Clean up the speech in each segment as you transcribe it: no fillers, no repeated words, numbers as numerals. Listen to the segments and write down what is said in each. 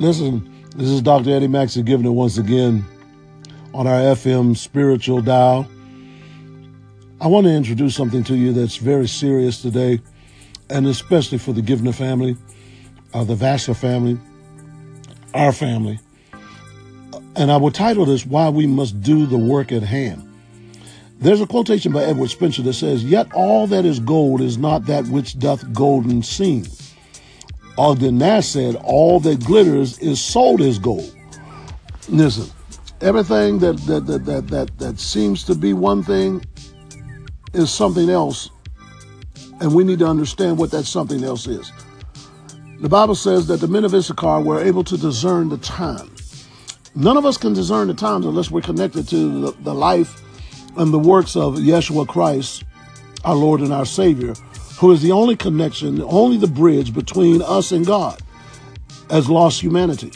Listen, this is Dr. Eddie Maxie Givner once again on our FM spiritual dial. I want to introduce something to you that's very serious today, and especially for the Givner family, the Vassar family, our family. And I will title this, Why We Must Do the Work at Hand. There's a quotation by Edward Spencer that says, "Yet all that is gold is not that which doth golden seem." Ogden Nash said, "All that glitters is sold as gold." Listen, everything that seems to be one thing is something else, and we need to understand what that something else is. The Bible says that the men of Issachar were able to discern the time. None of us can discern the times unless we're connected to the life and the works of Yeshua Christ, our Lord and our Savior, who is the only connection, only the bridge between us and God as lost humanity.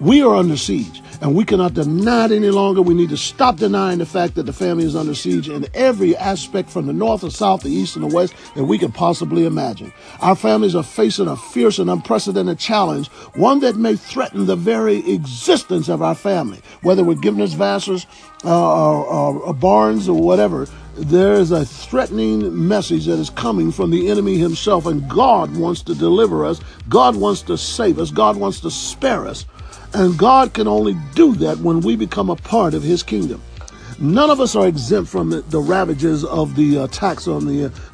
We are under siege, and we cannot deny it any longer. We need to stop denying the fact that the family is under siege in every aspect, from the north, the south, the east, and the west, that we could possibly imagine. Our families are facing a fierce and unprecedented challenge, one that may threaten the very existence of our family. Whether we're Givners, Vassars, or Barnes, or whatever, there is a threatening message that is coming from the enemy himself, and God wants to deliver us. God wants to save us. God wants to spare us. And God can only do that when we become a part of his kingdom. None of us are exempt from the ravages of the attacks on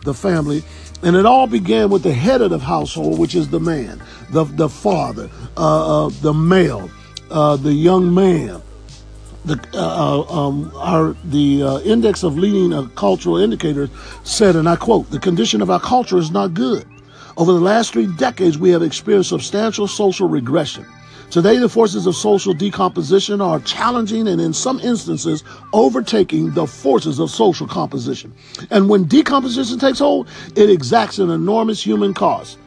the family. And it all began with the head of the household, which is the man, the father, the male, the young man. The Index of Leading Cultural Indicators said, and I quote, "The condition of our culture is not good. Over the last 3 decades, we have experienced substantial social regression. Today, the forces of social decomposition are challenging and in some instances overtaking the forces of social composition. And when decomposition takes hold, it exacts an enormous human cost."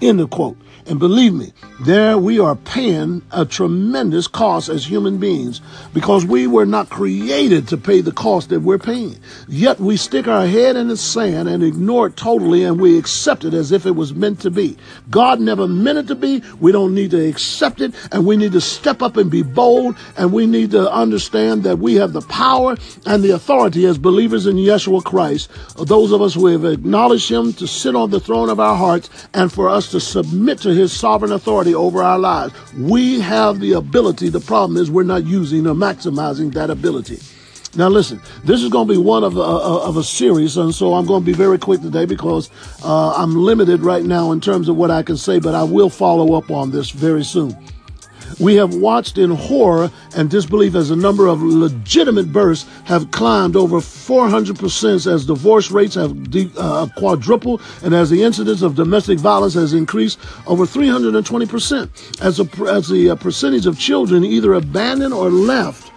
End of quote. And believe me, there we are paying a tremendous cost as human beings, because we were not created to pay the cost that we're paying. Yet we stick our head in the sand and ignore it totally, and we accept it as if it was meant to be. God never meant it to be. We don't need to accept it, and we need to step up and be bold, and we need to understand that we have the power and the authority as believers in Yeshua Christ, those of us who have acknowledged him to sit on the throne of our hearts, and for us to submit to his sovereign authority over our lives. We have the ability. The problem is we're not using or maximizing that ability. Now listen, this is going to be one of a series, and so I'm going to be very quick today, because I'm limited right now in terms of what I can say, but I will follow up on this very soon. We have watched in horror and disbelief as a number of legitimate births have climbed over 400%, as divorce rates have quadrupled, and as the incidence of domestic violence has increased over 320%, as the percentage of children either abandoned or left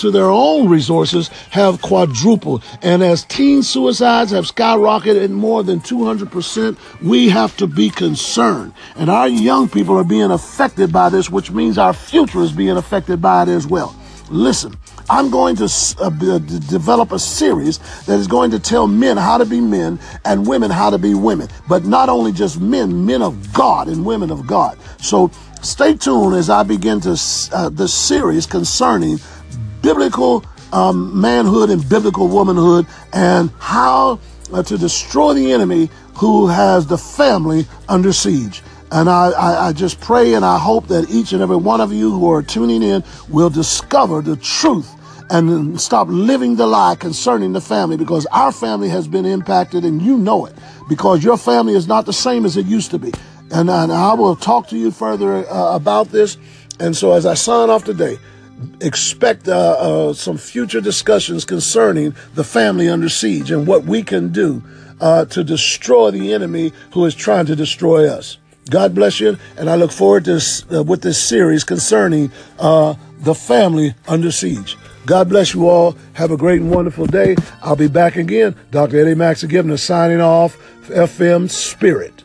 to their own resources have quadrupled, and as teen suicides have skyrocketed at more than 200%, we have to be concerned. And our young people are being affected by this, which means our future is being affected by it as well. Listen, I'm going to develop a series that is going to tell men how to be men and women how to be women. But not only just men of God and women of God. So stay tuned as I begin to this series concerning biblical manhood and biblical womanhood, and how to destroy the enemy who has the family under siege. And I just pray and I hope that each and every one of you who are tuning in will discover the truth and stop living the lie concerning the family, because our family has been impacted, and you know it, because your family is not the same as it used to be. And I will talk to you further about this. And so as I sign off today, expect some future discussions concerning the family under siege and what we can do to destroy the enemy who is trying to destroy us. God bless you, and I look forward to with this series concerning the family under siege. God bless you all. Have a great and wonderful day. I'll be back again. Dr. Eddie Maxie Givner signing off. FM Spirit.